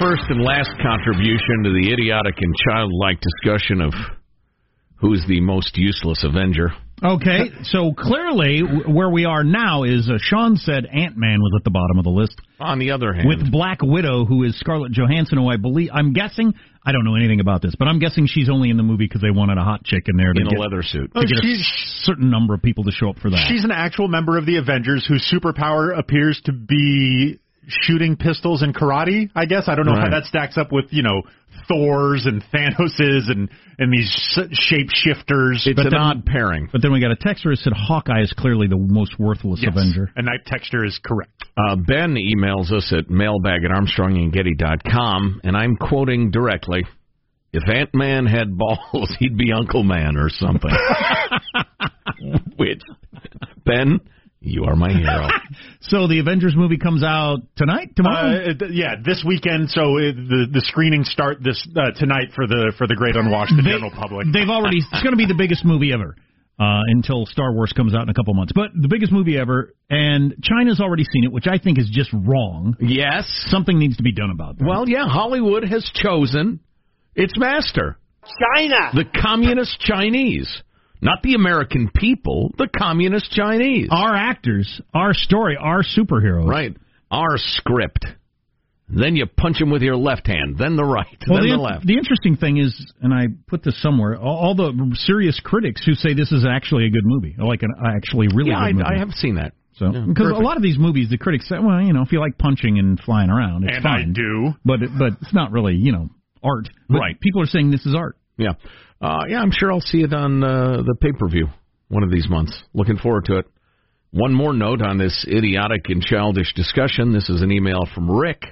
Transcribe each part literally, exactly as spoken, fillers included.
First and last contribution to the idiotic and childlike discussion of who's the most useless Avenger. Okay, so clearly where we are now is uh, Sean said Ant-Man was at the bottom of the list. On the other hand, with Black Widow, who is Scarlett Johansson, who I believe, I'm guessing, I don't know anything about this, but I'm guessing she's only in the movie because they wanted a hot chick in there to in get, a leather suit to oh, get a certain number of people to show up for that. She's an actual member of the Avengers whose superpower appears to be shooting pistols and karate, I guess. I don't know right. how that stacks up with, you know, Thor's and Thanos's and, and these shapeshifters. It's but an then, odd pairing. But then we got a texter who said Hawkeye is clearly the most worthless yes. Avenger. And that texter is correct. Uh, Ben emails us at mailbag at armstrong and getty dot com, and I'm quoting directly, if Ant-Man had balls, he'd be Uncle Man or something. Which, Ben... you are my hero. So the Avengers movie comes out tonight, tomorrow? Uh, yeah, this weekend. So it, the the screenings start this uh, tonight for the for the great unwashed, the they, general public. They've already. It's going to be the biggest movie ever uh, until Star Wars comes out in a couple months. But the biggest movie ever, and China's already seen it, which I think is just wrong. Yes, something needs to be done about that. Well, yeah, Hollywood has chosen its master, China, the communist Chinese. Not the American people, the communist Chinese. Our actors, our story, our superheroes. Right. Our script. Then you punch them with your left hand, then the right, well, then the, the left. The interesting thing is, and I put this somewhere, all, all the serious critics who say this is actually a good movie, like an actually really yeah, good I, movie. Yeah, I have seen that. So, yeah, because perfect. A lot of these movies, the critics say, well, you know, if you like punching and flying around, it's and fine. I do. But, it, but it's not really, you know, art. But right. People are saying this is art. Yeah. Uh, yeah, I'm sure I'll see it on uh, the pay-per-view one of these months. Looking forward to it. One more note on this idiotic and childish discussion. This is an email from Rick.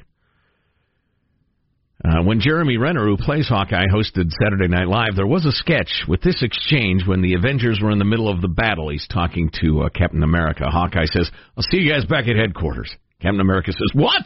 Uh, when Jeremy Renner, who plays Hawkeye, hosted Saturday Night Live, there was a sketch with this exchange when the Avengers were in the middle of the battle. He's talking to uh, Captain America. Hawkeye says, I'll see you guys back at headquarters. Captain America says, what?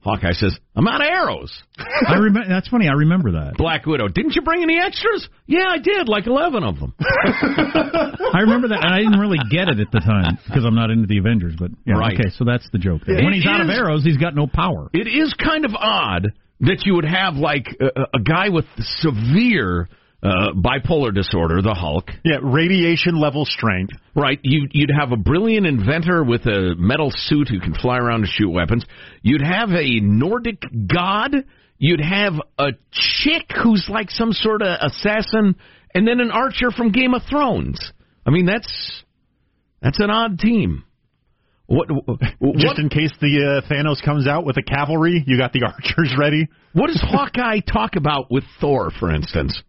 Hawkeye says, I'm out of arrows. I remember. That's funny. I remember that. Black Widow, didn't you bring any extras? Yeah, I did, like eleven of them. I remember that, and I didn't really get it at the time because I'm not into the Avengers. But yeah, right. Okay, so that's the joke. When he's is, out of arrows, he's got no power. It is kind of odd that you would have like a, a guy with severe uh, bipolar disorder, the Hulk. Yeah, radiation level strength. Right, you, you'd have a brilliant inventor with a metal suit who can fly around and shoot weapons. You'd have a Nordic god. You'd have a chick who's like some sort of assassin, and then an archer from Game of Thrones. I mean, that's that's an odd team. What, what, Just in case the uh, Thanos comes out with a cavalry, you got the archers ready. What does Hawkeye talk about with Thor, for instance?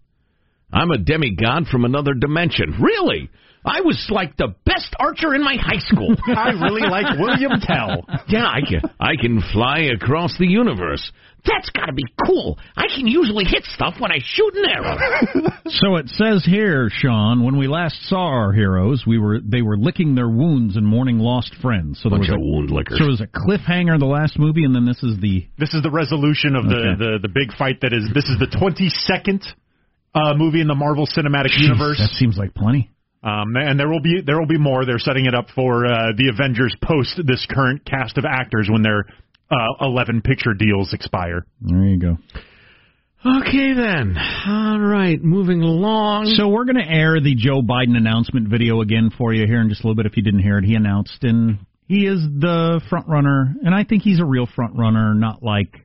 I'm a demigod from another dimension. Really? I was like the best archer in my high school. I really like William Tell. Yeah, I can, I can fly across the universe. That's got to be cool. I can usually hit stuff when I shoot an arrow. So it says here, Sean, when we last saw our heroes, we were they were licking their wounds and mourning lost friends. So there Bunch was of a wound lickers. So there was a cliffhanger in the last movie, and then this is the this is the resolution of okay. the, the the big fight that is. This is the twenty-second uh, movie in the Marvel Cinematic Jeez, Universe. That seems like plenty. Um, and there will be there will be more. They're setting it up for uh, the Avengers post this current cast of actors when their uh, eleven picture deals expire. There you go. Okay then. All right, moving along. So we're going to air the Joe Biden announcement video again for you here in just a little bit. If you didn't hear it, he announced, and he is the front runner, and I think he's a real front runner, not like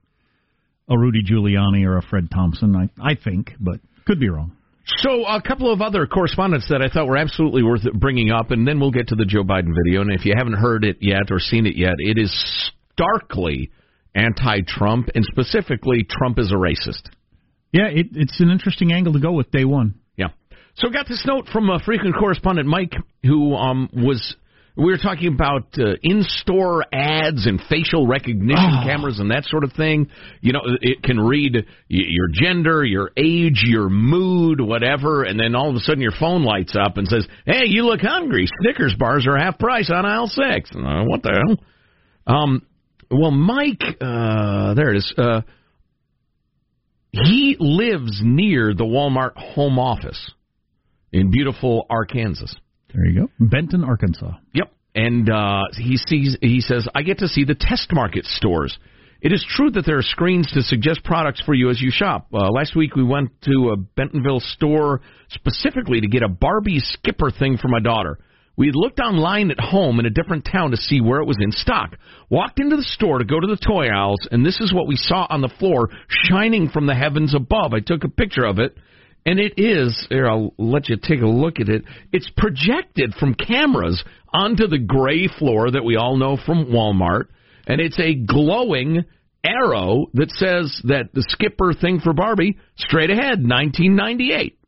a Rudy Giuliani or a Fred Thompson. I I think, but could be wrong. So a couple of other correspondents that I thought were absolutely worth bringing up, and then we'll get to the Joe Biden video. And if you haven't heard it yet or seen it yet, it is starkly anti-Trump, and specifically Trump is a racist. Yeah, it, it's an interesting angle to go with day one. Yeah. So got this note from a frequent correspondent, Mike, who um, was We were talking about uh, in-store ads and facial recognition oh. cameras and that sort of thing. You know, it can read y- your gender, your age, your mood, whatever, and then all of a sudden your phone lights up and says, hey, you look hungry. Snickers bars are half price on aisle six. Uh, what the hell? Um, well, Mike, uh, there it is. Uh, he lives near the Walmart home office in beautiful Arkansas. There you go. Benton, Arkansas. Yep. And uh, he sees. He says, I get to see the test market stores. It is true that there are screens to suggest products for you as you shop. Uh, last week we went to a Bentonville store specifically to get a Barbie Skipper thing for my daughter. We had looked online at home in a different town to see where it was in stock. Walked into the store to go to the toy aisles, and this is what we saw on the floor shining from the heavens above. I took a picture of it. And it is, here, I'll let you take a look at it, it's projected from cameras onto the gray floor that we all know from Walmart, and it's a glowing arrow that says that the Skipper thing for Barbie, straight ahead, nineteen ninety-eight.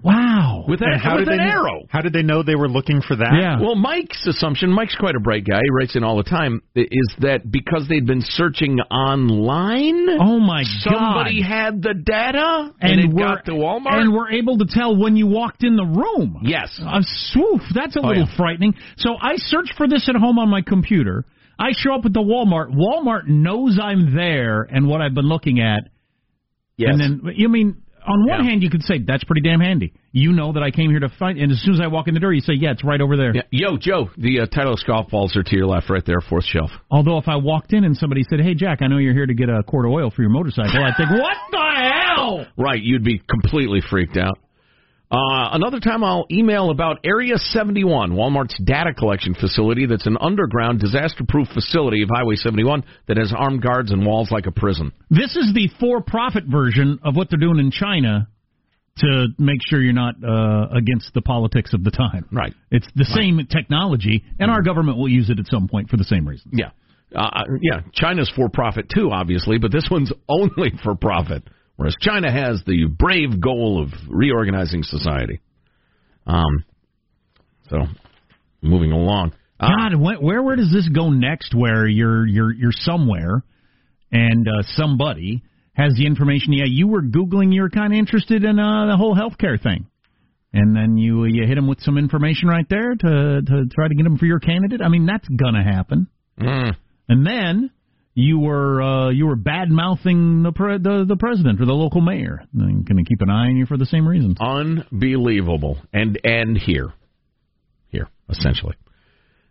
Wow. With, that, how with did an they, arrow. How did they know they were looking for that? Yeah. Well, Mike's assumption, Mike's quite a bright guy, he writes in all the time, is that because they'd been searching online, oh my somebody God. had the data and, and it got to Walmart? And were able to tell when you walked in the room. Yes. Uh, swoof, that's a oh, little yeah. frightening. So I search for this at home on my computer. I show up at the Walmart. Walmart knows I'm there and what I've been looking at. Yes. And then, you mean... On one yeah. hand, you could say, that's pretty damn handy. You know that I came here to fight, and as soon as I walk in the door, you say, yeah, it's right over there. Yeah. Yo, Joe, the uh, Titlist golf balls are to your left right there, fourth shelf. Although if I walked in and somebody said, hey, Jack, I know you're here to get a quart of oil for your motorcycle, I'd think, what the hell? Right, you'd be completely freaked out. Uh, another time I'll email about Area seventy-one, Walmart's data collection facility that's an underground, disaster-proof facility of Highway seventy-one that has armed guards and walls like a prison. This is the for-profit version of what they're doing in China to make sure you're not uh, against the politics of the time. Right. It's the right. same technology, and mm-hmm. our government will use it at some point for the same reason. Yeah. Uh, yeah, China's for-profit too, obviously, but this one's only for-profit. Whereas China has the brave goal of reorganizing society. Um, so, moving along. Uh, God, where where does this go next? Where you're you're you're somewhere, and uh, somebody has the information. Yeah, you were Googling. You were kind of interested in uh, the whole healthcare thing, and then you you hit them with some information right there to to try to get them for your candidate. I mean, that's gonna happen. Mm. And then. You were uh, you were bad mouthing the, pre- the the president or the local mayor. I'm going to keep an eye on you for the same reason. Unbelievable, and and here, here essentially.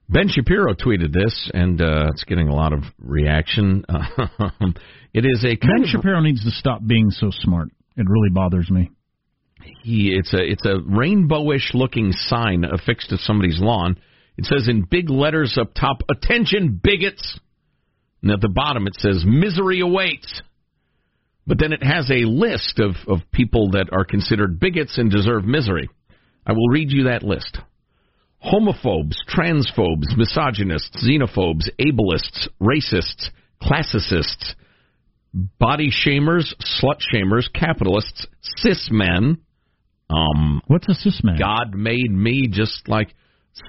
Ben Shapiro tweeted this, and uh, it's getting a lot of reaction. It is a Ben of, Shapiro needs to stop being so smart. It really bothers me. He it's a it's a rainbowish looking sign affixed to somebody's lawn. It says in big letters up top, "Attention, bigots." And at the bottom it says, misery awaits. But then it has a list of, of people that are considered bigots and deserve misery. I will read you that list. Homophobes, transphobes, misogynists, xenophobes, ableists, racists, classicists, body shamers, slut shamers, capitalists, cis men. Um, What's a cis man? God made me just like...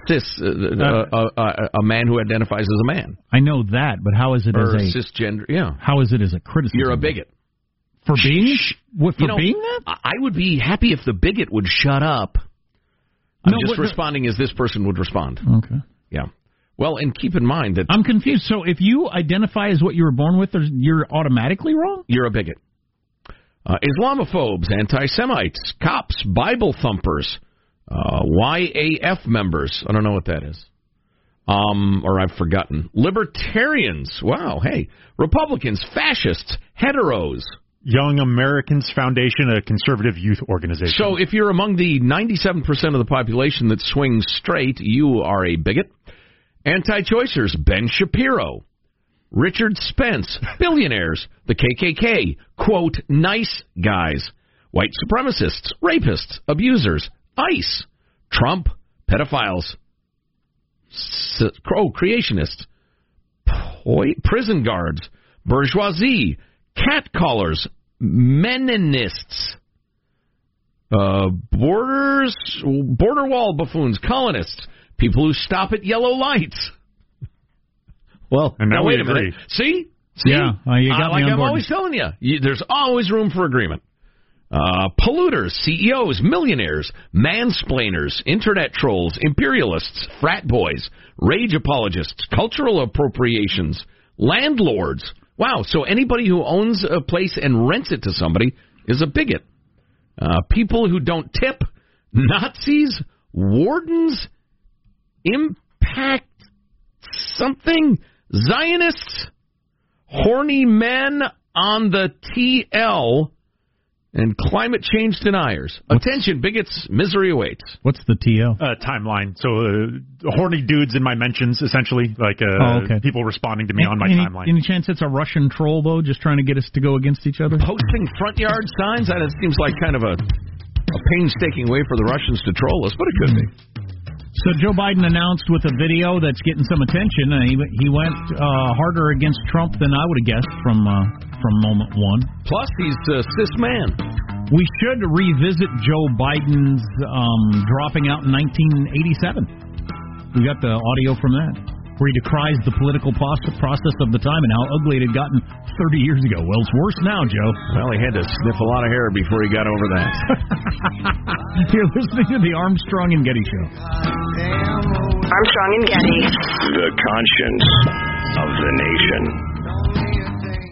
Cis, uh, uh, uh, uh, a man who identifies as a man. I know that, but how is it or as a... cisgender, yeah. How is it as a criticism? You're a bigot. For being? Shh, what, for you know, being that? I would be happy if the bigot would shut up. I'm no, just what, responding no. as this person would respond. Okay. Yeah. Well, and keep in mind that... I'm confused. So if you identify as what you were born with, you're automatically wrong? You're a bigot. Uh, Islamophobes, anti-Semites, cops, Bible thumpers... Uh, Y A F members. I don't know what that is. Um, or I've forgotten. Libertarians. Wow. Hey. Republicans, fascists, heteros. Young Americans Foundation, a conservative youth organization. So if you're among the ninety-seven percent of the population that swings straight, you are a bigot. Anti-choicers, Ben Shapiro. Richard Spence, billionaires, the K K K, quote, nice guys. White supremacists, rapists, abusers. ICE, Trump, pedophiles, s- oh, creationists, poi- prison guards, bourgeoisie, catcallers, meninists, uh, borders, border wall buffoons, colonists, People who stop at yellow lights. Well, and now, now wait a minute. See? See? Yeah, well, you got uh, like me on board. I'm always telling you, you, there's always room for agreement. Uh, polluters, C E Os, millionaires, mansplainers, internet trolls, imperialists, frat boys, rage apologists, cultural appropriations, landlords. Wow, so anybody who owns a place and rents it to somebody is a bigot. Uh, people who don't tip, Nazis, wardens, impact something, Zionists, horny men on the T L, and climate change deniers. What's, Attention, bigots, misery awaits. What's the T L? Uh, timeline. So uh, horny dudes in my mentions, essentially, like uh, oh, okay. people responding to me any, on my any, timeline. Any chance it's a Russian troll, though, just trying to get us to go against each other? Posting front yard signs? That seems like kind of a, a painstaking way for the Russians to troll us, but it could be. So Joe Biden announced with a video that's getting some attention, and he he went uh, harder against Trump than I would have guessed from uh, from moment one. Plus, he's a cis man. We should revisit Joe Biden's um, dropping out in nineteen eighty-seven. We got the audio from that, where he decries the political process of the time and how ugly it had gotten thirty years ago. Well, it's worse now, Joe. Well, he had to sniff a lot of hair before he got over that. You're listening to the Armstrong and Getty Show. Armstrong and Getty. The conscience of the nation.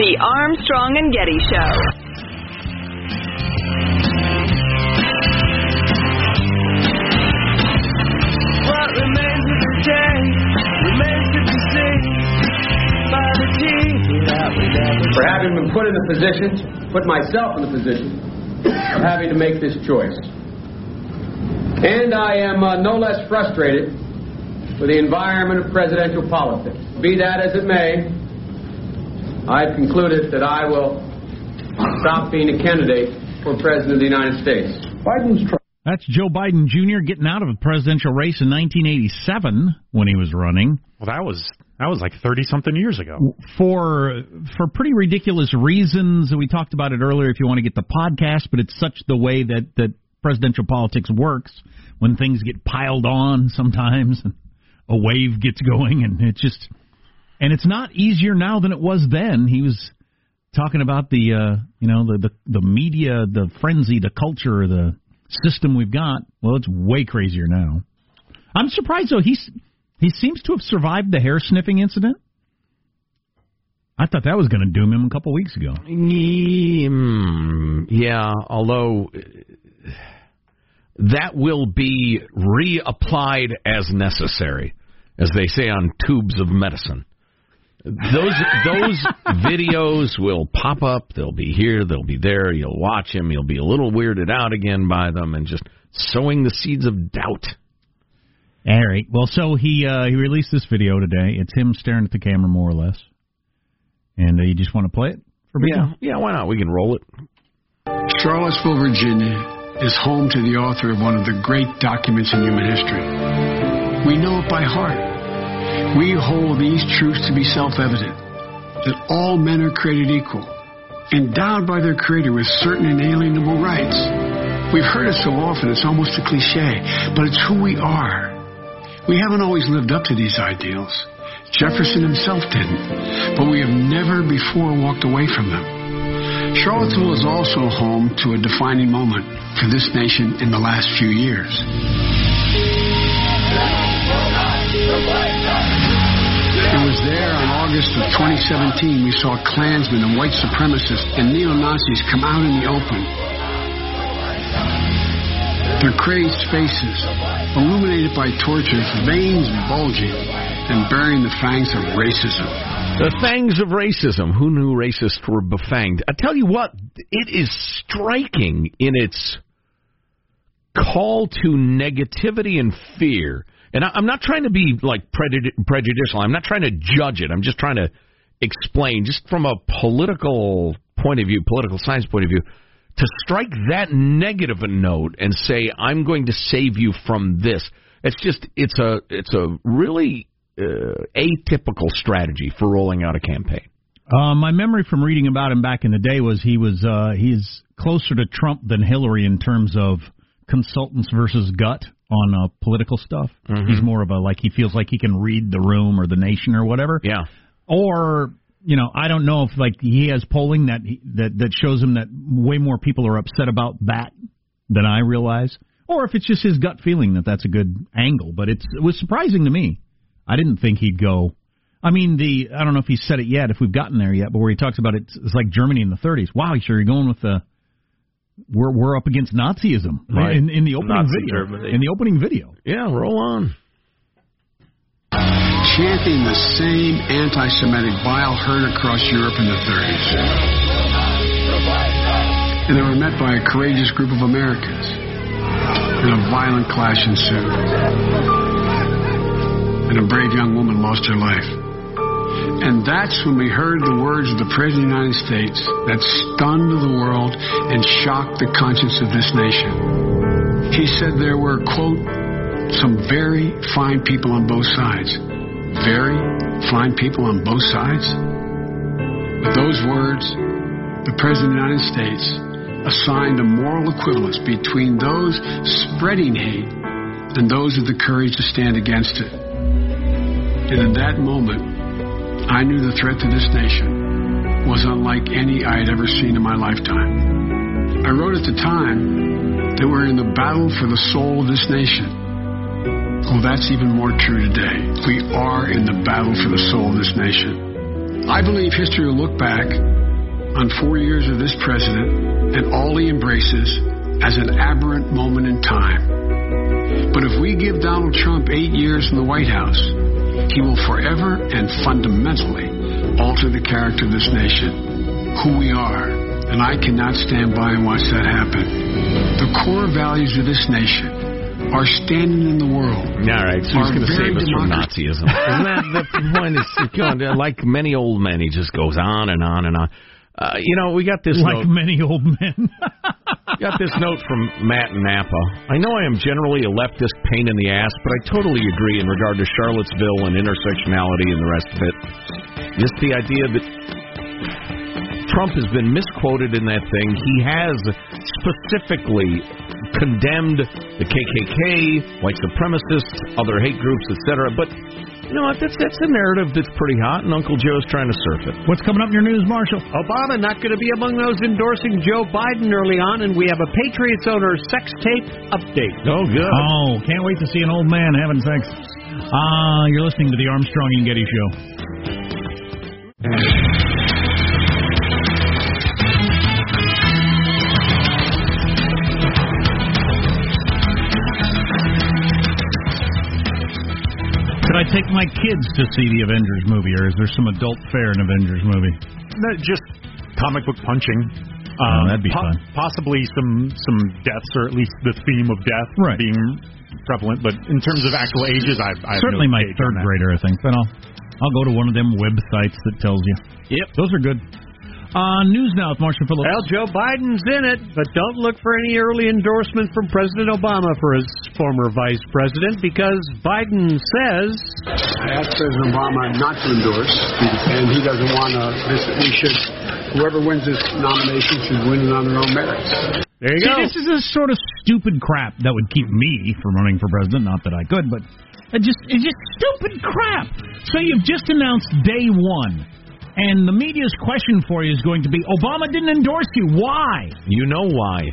The Armstrong and Getty Show. What remains of the day remains to be seen by the team that we never. For having been put in the position, put myself in the position of having to make this choice. And I am uh, no less frustrated with the environment of presidential politics. Be that as it may, I've concluded that I will stop being a candidate for President of the United States. Biden's tr- That's Joe Biden Junior getting out of a presidential race in nineteen eighty-seven when he was running. Well, that was that was like thirty-something years ago. For, for pretty ridiculous reasons. We talked about it earlier if you want to get the podcast, but it's such the way that, that presidential politics works when things get piled on sometimes and a wave gets going, and it's just... And it's not easier now than it was then. He was talking about the, uh, you know, the, the the media, the frenzy, the culture, the system we've got. Well, it's way crazier now. I'm surprised, though. He's, he seems to have survived the hair-sniffing incident. I thought that was going to doom him a couple weeks ago. Yeah, although that will be reapplied as necessary, as they say on Tubes of Medicine. Those those videos will pop up. They'll be here. They'll be there. You'll watch them. You'll be a little weirded out again by them, and just sowing the seeds of doubt. All right. Well, so he uh, he released this video today. It's him staring at the camera, more or less. And uh, you just want to play it for me? Yeah. Yeah. Why not? We can roll it. Charlottesville, Virginia, is home to the author of one of the great documents in human history. We know it by heart. We hold these truths to be self-evident, that all men are created equal, endowed by their Creator with certain inalienable rights. We've heard it so often, it's almost a cliche, but it's who we are. We haven't always lived up to these ideals. Jefferson himself didn't, but we have never before walked away from them. Charlottesville is also home to a defining moment for this nation in the last few years. It was there in August of twenty seventeen we saw Klansmen and white supremacists and neo-Nazis come out in the open. Their crazed faces, illuminated by torches, veins bulging, and bearing the fangs of racism. The fangs of racism. Who knew racists were befanged? I tell you what, it is striking in its call to negativity and fear. And I'm not trying to be, like, prejud- prejudicial. I'm not trying to judge it. I'm just trying to explain, just from a political point of view, political science point of view, to strike that negative a note and say, I'm going to save you from this. It's just, it's a, it's a really uh, atypical strategy for rolling out a campaign. Uh, my memory from reading about him back in the day was he was, uh, he's closer to Trump than Hillary in terms of consultants versus gut on uh, political stuff. Mm-hmm. He's more of a, like, he feels like he can read the room or the nation or whatever. Yeah. Or, you know, I don't know if, like, he has polling that that that shows him that way more people are upset about that than I realize, or if it's just his gut feeling that that's a good angle. But it's, it was surprising to me. I didn't think he'd go. I mean, the I don't know if he said it yet, if we've gotten there yet, but where he talks about it, it's like Germany in the thirties. Wow, sure, you're going with the we're we're up against Nazism, right? in, in the opening Nazi video. Germany. In the opening video, yeah, roll on. Chanting the same anti-Semitic bile heard across Europe in the thirties. And they were met by a courageous group of Americans. And a violent clash ensued. And a brave young woman lost her life. And that's when we heard the words of the President of the United States that stunned the world and shocked the conscience of this nation. He said there were, quote, some very fine people on both sides. Very fine people on both sides. With those words, the President of the United States assigned a moral equivalence between those spreading hate and those with the courage to stand against it. And in that moment, I knew the threat to this nation was unlike any I had ever seen in my lifetime. I wrote at the time that we're in the battle for the soul of this nation. Well, that's even more true today. We are in the battle for the soul of this nation. I believe history will look back on four years of this president and all he embraces as an aberrant moment in time. But if we give Donald Trump eight years in the White House, he will forever and fundamentally alter the character of this nation, who we are, and I cannot stand by and watch that happen. The core values of this nation are standing in the world. All right, so he's going to save us from Nazism. Isn't that the point? Is, like many old men, he just goes on and on and on. Uh, you know, we got this like note. Like many old men. Got this note from Matt in Napa. I know I am generally a leftist pain in the ass, but I totally agree in regard to Charlottesville and intersectionality and the rest of it. Just the idea that Trump has been misquoted in that thing. He has specifically condemned the K K K, white supremacists, other hate groups, et cetera. But you know what? That's, that's a narrative that's pretty hot, and Uncle Joe's trying to surf it. What's coming up in your news, Marshall? Obama not going to be among those endorsing Joe Biden early on, and we have a Patriots owner sex tape update. Oh, good. Oh, can't wait to see an old man having sex. Ah, uh, you're listening to the Armstrong and Getty Show. Could I take my kids to see the Avengers movie, or is there some adult fare in Avengers movie? No, just comic book punching. Oh, um, that'd be po- fun. Possibly some some deaths, or at least the theme of death right. being prevalent. But in terms of actual ages, I, I have certainly no my third grader, I think. But I'll I'll go to one of them websites that tells you. Yep, those are good. Uh, news now with Marshall Phillips. Well, Joe Biden's in it, but don't look for any early endorsement from President Obama for his former vice president, because Biden says... I asked President Obama not to endorse, and he doesn't want to... We should... Whoever wins this nomination should win it on their own merits. There you See, go. This is a sort of stupid crap that would keep me from running for president. Not that I could, but... It just, it's just stupid crap. So you've just announced day one. And the media's question for you is going to be, Obama didn't endorse you. Why? You know why.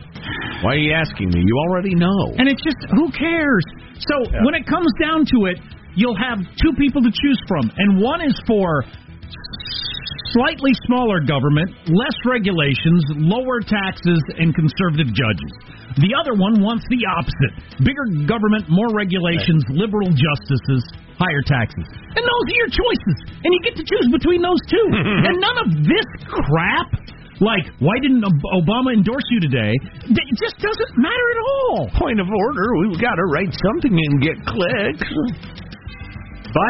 Why are you asking me? You already know. And it's just, who cares? So yeah. when it comes down to it, you'll have two people to choose from. And one is for slightly smaller government, less regulations, lower taxes, and conservative judges. The other one wants the opposite. Bigger government, more regulations, liberal justices, higher taxes. And those are your choices. And you get to choose between those two. And none of this crap, like, why didn't Obama endorse you today? It just doesn't matter at all. Point of order, we've got to write something and get clicks.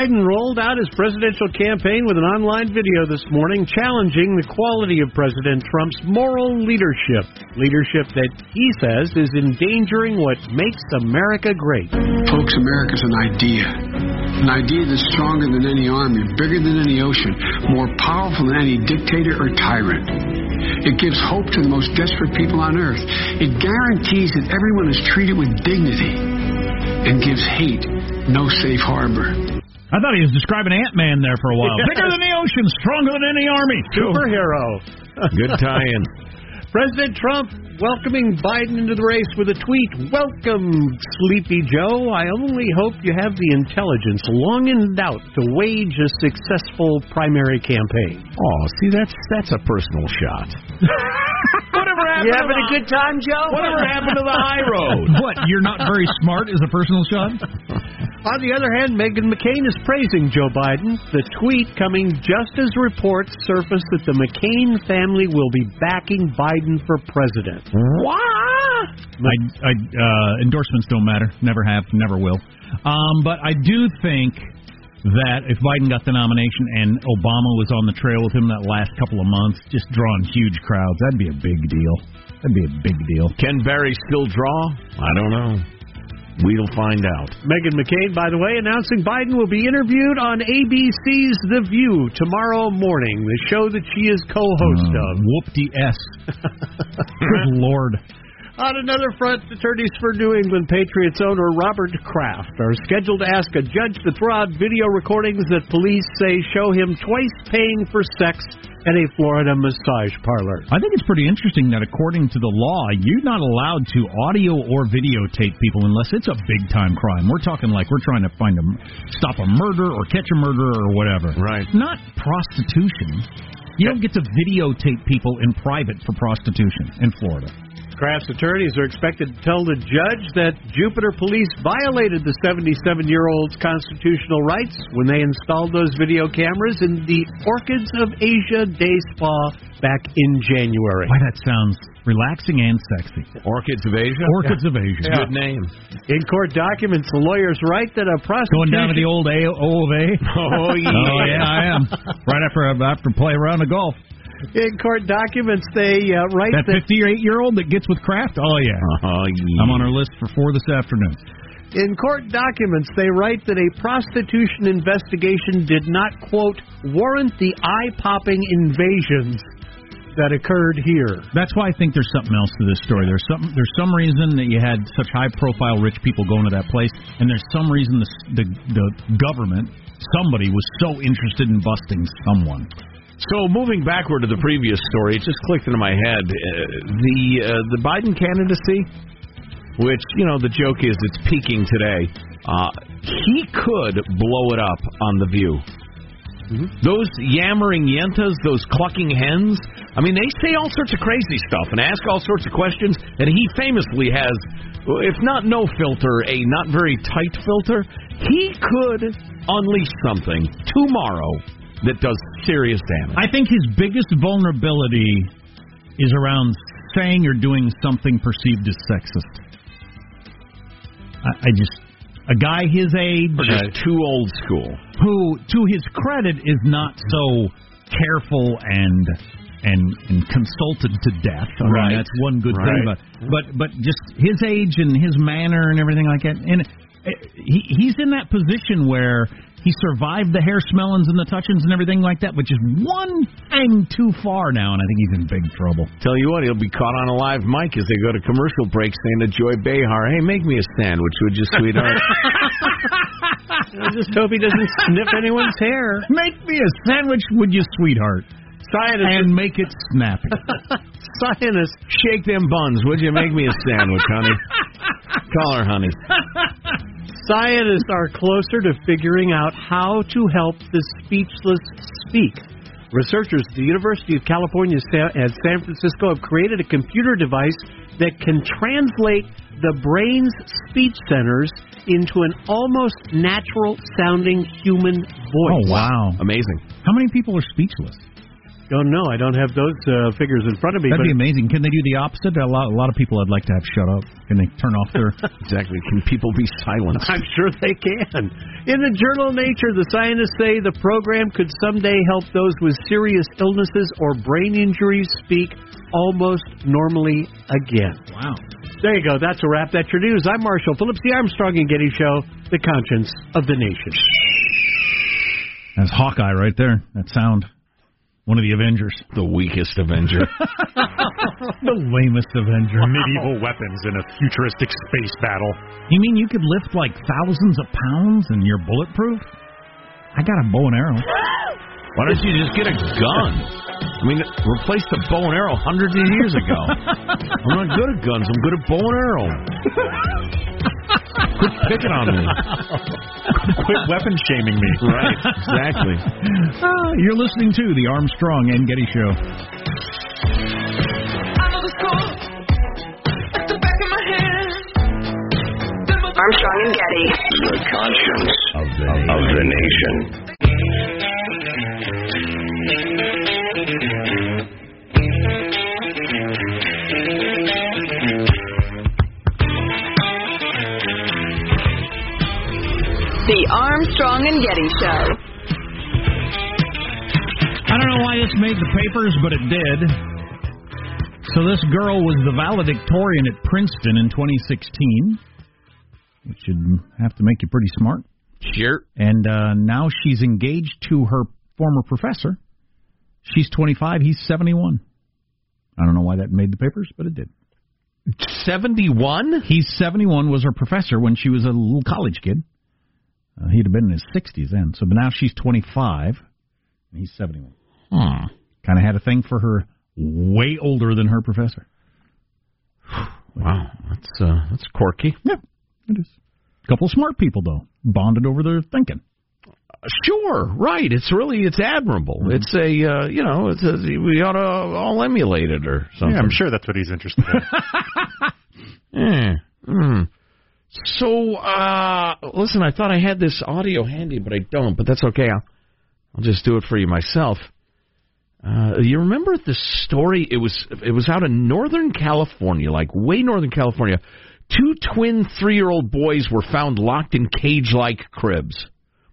Biden rolled out his presidential campaign with an online video this morning challenging the quality of President Trump's moral leadership. Leadership that he says is endangering what makes America great. Folks, America's an idea. An idea that's stronger than any army, bigger than any ocean, more powerful than any dictator or tyrant. It gives hope to the most desperate people on earth. It guarantees that everyone is treated with dignity and gives hate no safe harbor. I thought he was describing Ant-Man there for a while. Yes. Bigger than the ocean, stronger than any army. Superhero. Good tie-in. President Trump welcoming Biden into the race with a tweet. Welcome, Sleepy Joe. I only hope you have the intelligence, long in doubt, to wage a successful primary campaign. Oh, see, that's that's a personal shot. You having a good time, Joe? Whatever happened to the high road? What, you're not very smart is a personal shot? On the other hand, Meghan McCain is praising Joe Biden. The tweet coming just as reports surfaced that the McCain family will be backing Biden for president. What? I, I, uh, endorsements don't matter. Never have, never will. Um, but I do think that if Biden got the nomination and Obama was on the trail with him that last couple of months, just drawing huge crowds, that'd be a big deal. That'd be a big deal. Can Barry still draw? I don't know. We'll find out. Meghan McCain, by the way, announcing Biden will be interviewed on A B C's The View tomorrow morning, the show that she is co-host uh, of. Whoop-de-s. Good Lord. On another front, attorneys for New England Patriots owner Robert Kraft are scheduled to ask a judge to throw out video recordings that police say show him twice paying for sex at a Florida massage parlor. I think it's pretty interesting that according to the law, you're not allowed to audio or videotape people unless it's a big-time crime. We're talking like we're trying to find a, stop a murder or catch a murderer or whatever. Right. Not prostitution. You don't get to videotape people in private for prostitution in Florida. Kraft's attorneys are expected to tell the judge that Jupiter police violated the seventy-seven-year-old's constitutional rights when they installed those video cameras in the Orchids of Asia day spa back in January. Why, that sounds relaxing and sexy. Orchids of Asia? Orchids yeah. of Asia. Yeah. Good name. In court documents, the lawyers write that a prosecution... Going down to the old A O of A? Oh, yeah. Oh, yeah, I am. Right after after play around the golf. In court documents, they uh, write that... That fifty-eight-year-old that gets with Kraft? Oh, yeah. Oh, yeah. I'm on our list for four this afternoon. In court documents, they write that a prostitution investigation did not, quote, warrant the eye-popping invasions that occurred here. That's why I think there's something else to this story. There's some there's some reason that you had such high-profile rich people going to that place, and there's some reason the the, the government, somebody, was so interested in busting someone. So moving backward to the previous story, it just clicked into my head. Uh, the uh, the Biden candidacy, which, you know, the joke is it's peaking today, uh, he could blow it up on The View. Mm-hmm. Those yammering yentas, those clucking hens, I mean, they say all sorts of crazy stuff and ask all sorts of questions, and he famously has, if not no filter, a not very tight filter. He could unleash something tomorrow that does serious damage. I think his biggest vulnerability is around saying or doing something perceived as sexist. I, I just... A guy his age... Or just too old school. Who, to his credit, is not so careful and and, and consulted to death. I mean, right. That's one good right. thing. But, but but just his age and his manner and everything like that. And he he's in that position where... He survived the hair smellings and the touchings and everything like that, which is one thing too far now, and I think he's in big trouble. Tell you what, he'll be caught on a live mic as they go to commercial break saying to Joy Behar, hey, make me a sandwich, would you, sweetheart? I just hope he doesn't sniff anyone's hair. Make me a sandwich, would you, sweetheart? Scientists. And make it snappy. Scientists. Shake them buns, would you? Make me a sandwich, honey. Call her, honey. Scientists are closer to figuring out how to help the speechless speak. Researchers at the University of California at San Francisco have created a computer device that can translate the brain's speech centers into an almost natural-sounding human voice. Oh, wow. Amazing. How many people are speechless? Don't know. I don't have those uh, figures in front of me. That'd but be amazing. Can they do the opposite? A lot, a lot of people I'd like to have shut up. Can they turn off their... Exactly. Can people be silenced? I'm sure they can. In the journal Nature, the scientists say the program could someday help those with serious illnesses or brain injuries speak almost normally again. Wow. There you go. That's a wrap. That's your news. I'm Marshall Phillips, the Armstrong and Getty Show, the conscience of the nation. That's Hawkeye right there. That sound. One of the Avengers. The weakest Avenger. The lamest Avenger. Medieval weapons in a futuristic space battle. You mean you could lift, like, thousands of pounds and you're bulletproof? I got a bow and arrow. Why don't you just get a gun? I mean, replace the bow and arrow hundreds of years ago. I'm not good at guns. I'm good at bow and arrow. Quit picking on me. Quit weapon shaming me. Right, exactly. Uh, you're listening to the Armstrong and Getty Show. Armstrong and Getty. The conscience of the, of the nation. The Armstrong and Getty Show. I don't know why this made the papers, but it did. So this girl was the valedictorian at Princeton in twenty sixteen, which should have to make you pretty smart. Sure. And uh, now she's engaged to her former professor. She's twenty-five, he's seventy-one. I don't know why that made the papers, but it did. seventy-one? He's seventy-one, was her professor when she was a little college kid. Uh, he'd have been in his sixties then. So but now she's twenty-five, and he's seventy-one. Hmm. Kind of had a thing for her way older than her professor. Wow, that's uh, that's quirky. Yeah, it is. A couple of smart people, though, bonded over their thinking. Uh, sure, right. It's really, it's admirable. Mm-hmm. It's a, uh, you know, it's a, we ought to all emulate it or something. Yeah, I'm sure that's what he's interested in. Yeah. Mm. So, uh, listen, I thought I had this audio handy, but I don't, but that's okay. I'll, I'll just do it for you myself. Uh, you remember this story? It was it was out in Northern California, like way Northern California. Two twin three-year-old boys were found locked in cage-like cribs.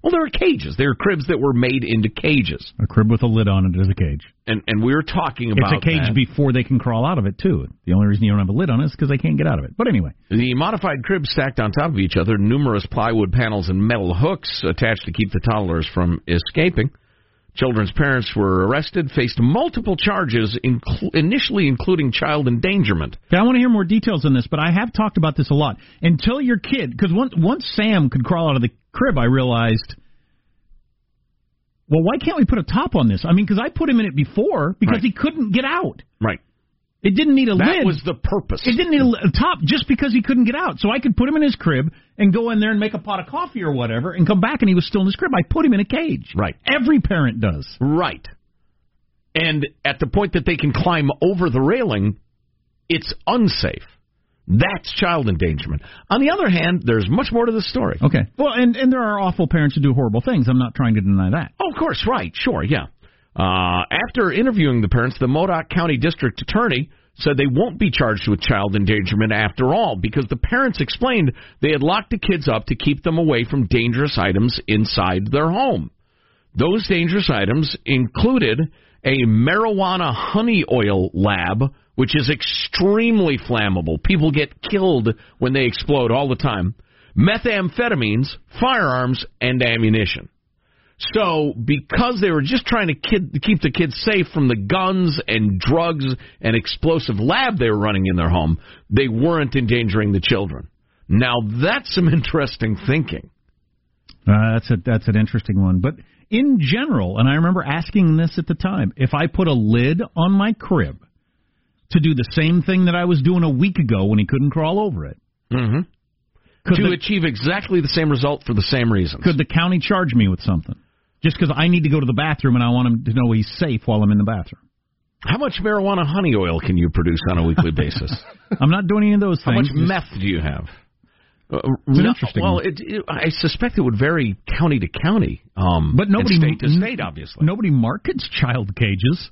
Well, there are cages. There are cribs that were made into cages. A crib with a lid on it is a cage. And and we were talking about that. It's a cage that. Before they can crawl out of it, too. The only reason you don't have a lid on it is because they can't get out of it. But anyway. The modified cribs stacked on top of each other, numerous plywood panels and metal hooks attached to keep the toddlers from escaping. Children's parents were arrested, faced multiple charges, inc- initially including child endangerment. Okay, I want to hear more details on this, but I have talked about this a lot. Until your kid, because once, once Sam could crawl out of the crib, I realized, well, why can't we put a top on this? I mean, because I put him in it before because right. he couldn't get out. Right. It didn't need a that lid. That was the purpose. It didn't need a, a top just because he couldn't get out. So I could put him in his crib and go in there and make a pot of coffee or whatever and come back and he was still in his crib. I put him in a cage. Right. Every parent does. Right. And at the point that they can climb over the railing, it's unsafe. That's child endangerment. On the other hand, there's much more to the story. Okay. Well, and, and there are awful parents who do horrible things. I'm not trying to deny that. Oh, of course. Right. Sure. Yeah. Uh, after interviewing the parents, the Modoc County District Attorney said they won't be charged with child endangerment after all because the parents explained they had locked the kids up to keep them away from dangerous items inside their home. Those dangerous items included a marijuana honey oil lab, which is extremely flammable. People get killed when they explode all the time. Methamphetamines, firearms, and ammunition. So, because they were just trying to kid, keep the kids safe from the guns and drugs and explosive lab they were running in their home, they weren't endangering the children. Now, that's some interesting thinking. Uh, that's a, that's an interesting one. But in general, and I remember asking this at the time, if I put a lid on my crib to do the same thing that I was doing a week ago when he couldn't crawl over it, mm-hmm. To the, achieve exactly the same result for the same reasons. Could the county charge me with something? just because I need to go to the bathroom and I want him to know he's safe while I'm in the bathroom. How much marijuana honey oil can you produce on a weekly basis? I'm not doing any of those things. How much just... meth do you have? Uh, no, interesting. Well, it, it, I suspect it would vary county to county, um, but nobody, and state to state, obviously. Nobody markets child cages.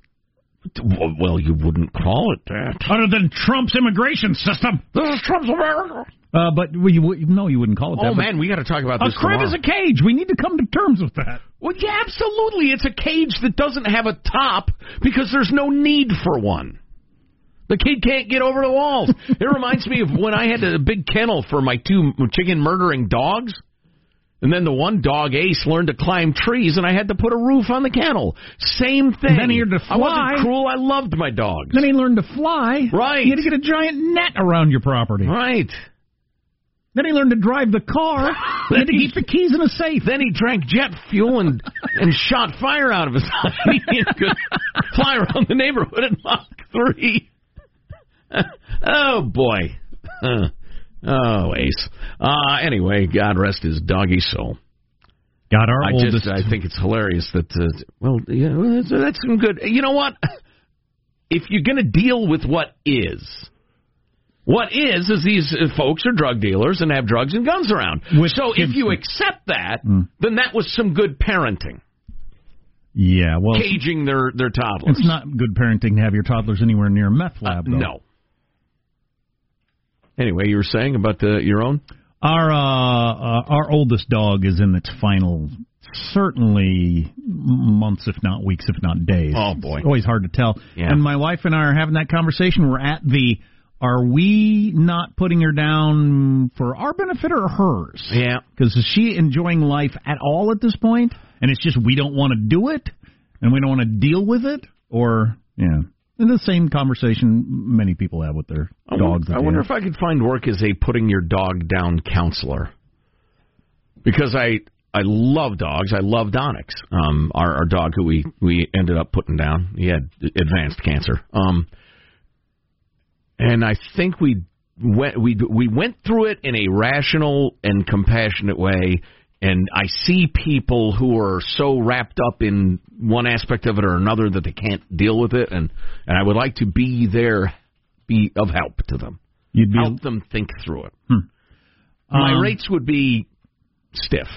Well, you wouldn't call it that. Other than Trump's immigration system. This is Trump's America. Uh, but we, we, no, you wouldn't call it that. Oh, man, we got to talk about this tomorrow. A crib is a cage. We need to come to terms with that. Well, yeah, absolutely. It's a cage that doesn't have a top because there's no need for one. The kid can't get over the walls. It reminds me of when I had a big kennel for my two chicken-murdering dogs. And then the one dog, Ace, learned to climb trees, and I had to put a roof on the kennel. Same thing. And then he learned to fly. I wasn't cruel. I loved my dogs. Then he learned to fly. Right. You had to get a giant net around your property. Right. Then he learned to drive the car. He had to keep the keys in a safe. Then he drank jet fuel and, and shot fire out of his eye. He could fly around the neighborhood at Mach three. Oh, boy. Huh. Oh, Ace. Uh, anyway, God rest his doggy soul. God, our I oldest. Just, I think it's hilarious that, uh, well, yeah, well, that's some good. You know what? If you're going to deal with what is, what is is these folks are drug dealers and have drugs and guns around. With so if you accept that, mm. then that was some good parenting. Yeah, well. Caging their, their toddlers. It's not good parenting to have your toddlers anywhere near a meth lab, though. Uh, no. Anyway, you were saying about the, your own? Our uh, uh, our oldest dog is in its final, certainly months, if not weeks, if not days. Oh, boy. It's always hard to tell. Yeah. And my wife and I are having that conversation. We're at the, are we not putting her down for our benefit or hers? Yeah. Because is she enjoying life at all at this point? And it's just we don't want to do it, and we don't want to deal with it, or, yeah. In the same conversation many people have with their I dogs. Wonder, I wonder have. if I could find work as a putting your dog down counselor. Because I I love dogs. I loved Onyx, um, our, our dog who we, we ended up putting down. He had advanced cancer. Um, and I think we went, we, we went through it in a rational and compassionate way. And I see people who are so wrapped up in one aspect of it or another that they can't deal with it, and, and I would like to be there, be of help to them. You'd be help a... them think through it. Hmm. My um, rates would be stiff.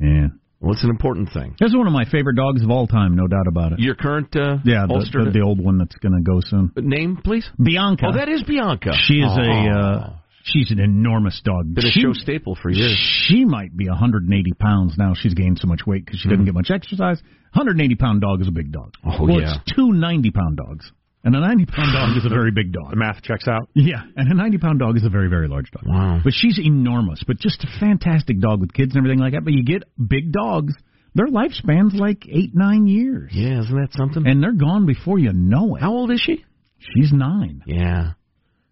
Yeah. Well, it's an important thing. That's one of my favorite dogs of all time, no doubt about it. Your current uh, yeah, holster? The, the, the old one that's going to go soon. Name, please? Bianca. Oh, that is Bianca. She is oh. a... Uh, She's an enormous dog. Been a she, show staple for years. She might be one hundred eighty pounds now. She's gained so much weight because she mm-hmm. doesn't get much exercise. one hundred eighty pound dog is a big dog. Oh, well, yeah. It's two ninety pound dogs. And a ninety pound dog is a very big dog. The math checks out. Yeah. And a ninety pound dog is a very, very large dog. Wow. But she's enormous. But just a fantastic dog with kids and everything like that. But you get big dogs, their lifespan's like eight, nine years. Yeah, isn't that something? And they're gone before you know it. How old is she? She's nine. Yeah.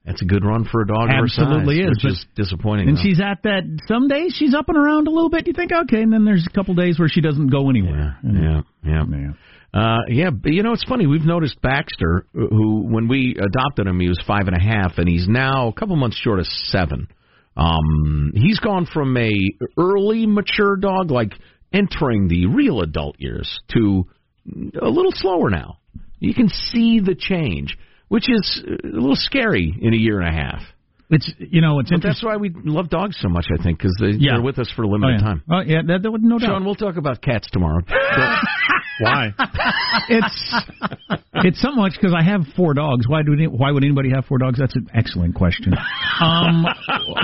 That's a good run for a dog her size. Absolutely is. Which is disappointing. And though. She's at that, some days she's up and around a little bit. You think, okay, and then there's a couple days where she doesn't go anywhere. Yeah, yeah, yeah. Yeah, uh, yeah but, you know, it's funny. We've noticed Baxter, who, when we adopted him, he was five and a half, and he's now a couple months short of seven. Um, he's gone from a early mature dog, like entering the real adult years, to a little slower now. You can see the change. Which is a little scary in a year and a half. It's you know it's. But that's why we love dogs so much, I think, because they, yeah. they're with us for a limited oh, yeah. time. Oh yeah, that, that would no doubt. Sean, we'll talk about cats tomorrow. Why? It's it's so much because I have four dogs. Why do we, why would anybody have four dogs? That's an excellent question. Um,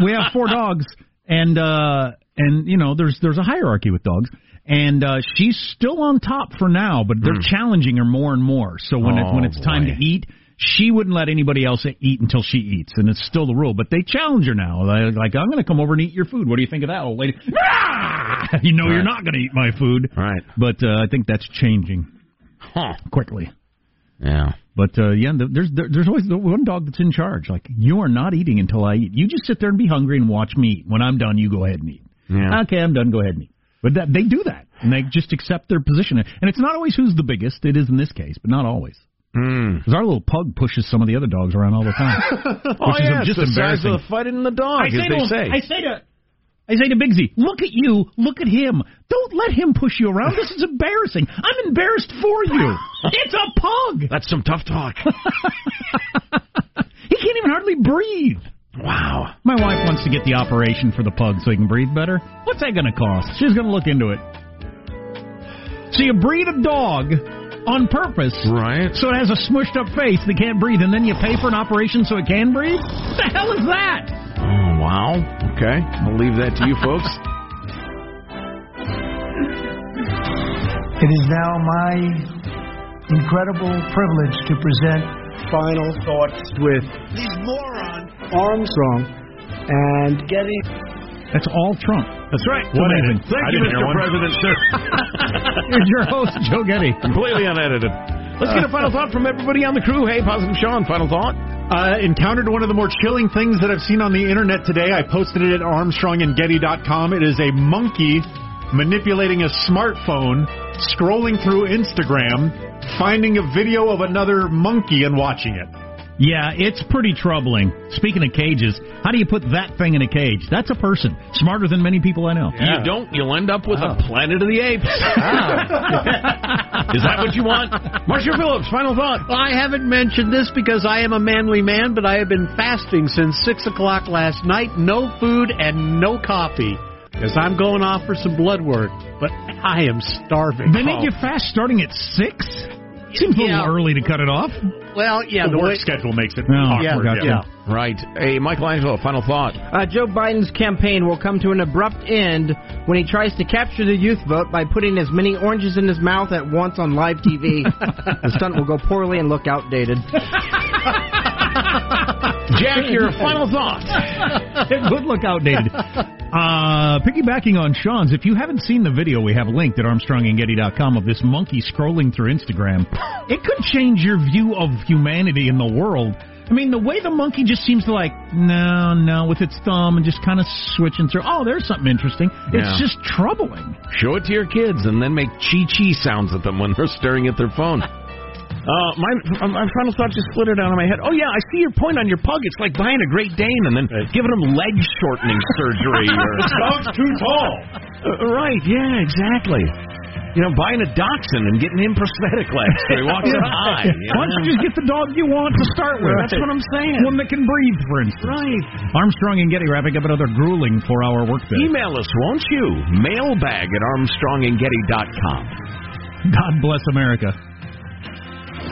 we have four dogs, and uh, and you know there's there's a hierarchy with dogs. And uh, she's still on top for now, but they're mm. challenging her more and more. So when oh, it, when it's boy. time to eat. She wouldn't let anybody else eat until she eats, and it's still the rule. But they challenge her now. They're like, I'm going to come over and eat your food. What do you think of that, old lady? Ah! You know right. you're not going to eat my food. Right. But uh, I think that's changing huh. quickly. Yeah. But, uh, yeah, there's there's always the one dog that's in charge. Like, you are not eating until I eat. You just sit there and be hungry and watch me eat. When I'm done, you go ahead and eat. Yeah. Okay, I'm done. Go ahead and eat. But that, they do that, and they just accept their position. And it's not always who's the biggest. It is in this case, but not always. Because mm. our little pug pushes some of the other dogs around all the time. Which oh, yeah, is just it's the embarrassing. Size of the fight in the dog, I as say they to, say. I say to I say to Bigsy, look at you, look at him. Don't let him push you around. This is embarrassing. I'm embarrassed for you. It's a pug. That's some tough talk. He can't even hardly breathe. Wow. My wife wants to get the operation for the pug so he can breathe better. What's that going to cost? She's going to look into it. So you breed a dog on purpose. Right. So it has a smushed up face that can't breathe, and then you pay for an operation so it can breathe? What the hell is that? Oh, wow. Okay. I'll leave that to you folks. It is now my incredible privilege to present Final Thoughts with these morons, Armstrong and Getty. That's all Trump. That's right. What amazing. Thank I you, Mister President, sir. Here's your host, Joe Getty. Completely unedited. Let's uh, get a final thought from everybody on the crew. Hey, Positive Sean, final thought? I uh, encountered one of the more chilling things that I've seen on the internet today. I posted it at armstrong and getty dot com. It is a monkey manipulating a smartphone, scrolling through Instagram, finding a video of another monkey and watching it. Yeah, it's pretty troubling. Speaking of cages, how do you put that thing in a cage? That's a person. Smarter than many people I know. Yeah. You don't. You'll end up with oh. a Planet of the Apes. Oh. Is that what you want? Marshall Phillips, final thought. Well, I haven't mentioned this because I am a manly man, but I have been fasting since six o'clock last night. No food and no coffee. Because I'm going off for some blood work, but I am starving. They make oh. you fast starting at six? Seems a little yeah. early to cut it off. Well, yeah. The, the work way, schedule makes it no, awkward. Yeah, yeah. yeah. Right. Hey, Michelangelo, final thought. Uh, Joe Biden's campaign will come to an abrupt end when he tries to capture the youth vote by putting as many oranges in his mouth at once on live T V. The stunt will go poorly and look outdated. Jack, your final thought. It would look outdated. Uh, piggybacking on Sean's, if you haven't seen the video we have linked at armstrong and getty dot com of this monkey scrolling through Instagram, it could change your view of humanity in the world. I mean, the way the monkey just seems to like, no, no, with its thumb and just kind of switching through. Oh, there's something interesting. It's yeah. just troubling. Show it to your kids and then make chi-chi sounds at them when they're staring at their phone. Uh, my, my final thought just flittered out of my head. Oh, yeah, I see your point on your pug. It's like buying a Great Dane and then giving him leg shortening surgery. Or dog's too tall. Uh, right, yeah, exactly. You know, buying a dachshund and getting him prosthetic legs so he walks yeah. high. You know? Why don't you just get the dog you want to start with? That's what I'm saying. One that can breathe, for instance. Right. Armstrong and Getty wrapping up another grueling four-hour workday. Email us, won't you? Mailbag at armstrong and getty dot com. God bless America.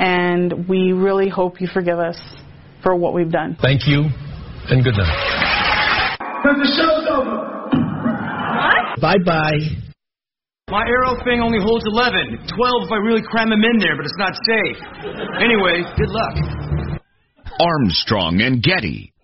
And we really hope you forgive us for what we've done. Thank you, and good night. Because the show's over. What? Bye-bye. My arrow thing only holds eleven. twelve if I really cram them in there, but it's not safe. Anyway, good luck. Armstrong and Getty.